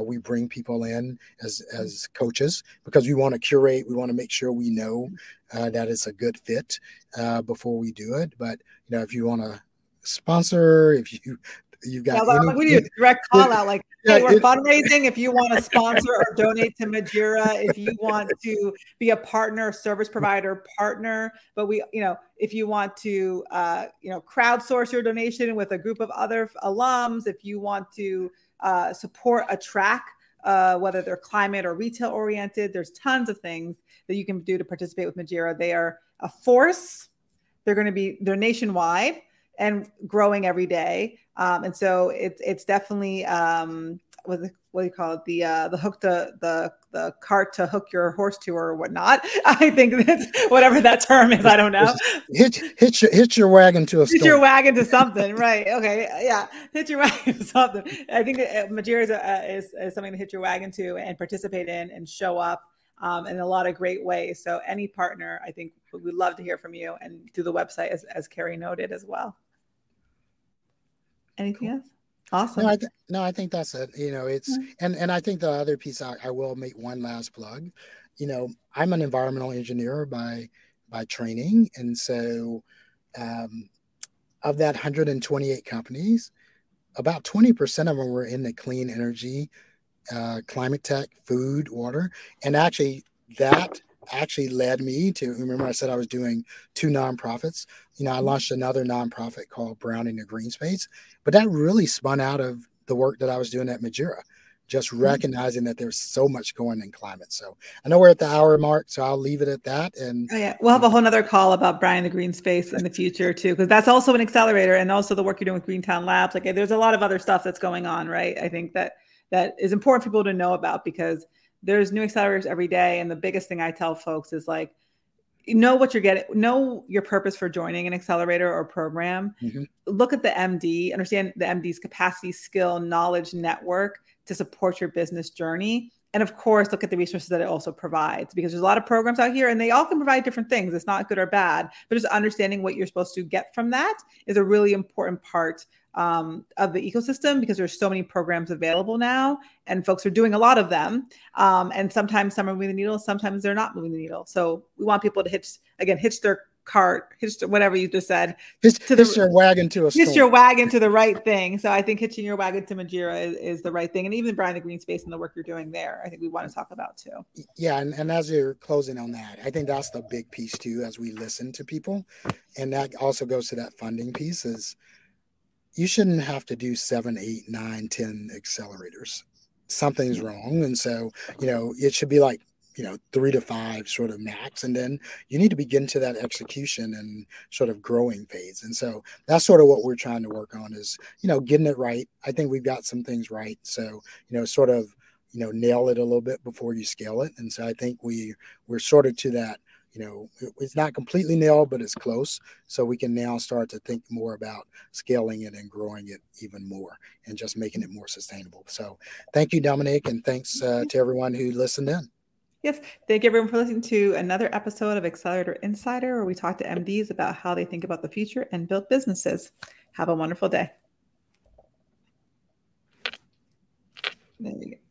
we bring people in as coaches, because we want to curate. We want to make sure we know that it's a good fit before we do it. But if you want to sponsor, you've got, we do a direct call out, like, hey, we're fundraising. If you want to sponsor or donate to Majira, if you want to be a partner, service provider, partner, but we, if you want to, crowdsource your donation with a group of other alums, if you want to support a track, whether they're climate or retail oriented, there's tons of things that you can do to participate with Majira. They are a force. They're nationwide and growing every day. And so it's definitely, what do you call it? The hook to the cart to hook your horse to, or whatnot. I think that's whatever that term is. I don't know. Hitch your wagon to a storm. Hitch your wagon to something, right? Okay, yeah. Hitch your wagon to something. I think that Majira is something to hitch your wagon to and participate in and show up in a lot of great ways. So any partner, I think we'd love to hear from you, and through the website, as Kerry noted as well. Anything else? Awesome. No, I think that's it. And I think the other piece, I will make one last plug. I'm an environmental engineer by by training. And so of that 128 companies, about 20% of them were in the clean energy, climate tech, food, water. And actually that actually led me to, remember I said I was doing two nonprofits. You know, I launched another nonprofit called Browning the Green Space, but that really spun out of the work that I was doing at Majira, just recognizing that there's so much going in climate. So I know we're at the hour mark, so I'll leave it at that. And we'll have a whole nother call about Browning the Green Space in the future too, because that's also an accelerator, and also the work you're doing with Greentown Labs. Like, there's a lot of other stuff that's going on, right? I think that is important for people to know about, because there's new accelerators every day. And the biggest thing I tell folks is like, know what you're getting, know your purpose for joining an accelerator or program. Mm-hmm. Look at the MD, understand the MD's capacity, skill, knowledge, network to support your business journey. And of course, look at the resources that it also provides, because there's a lot of programs out here and they all can provide different things. It's not good or bad, but just understanding what you're supposed to get from that is a really important part of the ecosystem, because there's so many programs available now and folks are doing a lot of them. And sometimes some are moving the needle, sometimes they're not moving the needle. So we want people to hitch their cart, whatever you just said. Hitch your wagon to the right thing. So I think hitching your wagon to Majira is the right thing. And even Browning the Green Space and the work you're doing there, I think we want to talk about too. Yeah. And as you're closing on that, I think that's the big piece too, as we listen to people. And that also goes to that funding piece is, you shouldn't have to do 7, 8, 9, 10 accelerators. Something's wrong. And so, you know, it should be like, you know, 3 to 5 sort of max. And then you need to begin to that execution and sort of growing phase. And so that's sort of what we're trying to work on is, you know, getting it right. I think we've got some things right. So, you know, sort of, you know, nail it a little bit before you scale it. And so I think we're sort of to that, you know, it's not completely nailed, but it's close. So we can now start to think more about scaling it and growing it even more and just making it more sustainable. So thank you, Dominique. And thanks to everyone who listened in. Yes. Thank you everyone for listening to another episode of Accelerator Insider, where we talk to MDs about how they think about the future and build businesses. Have a wonderful day. There you go.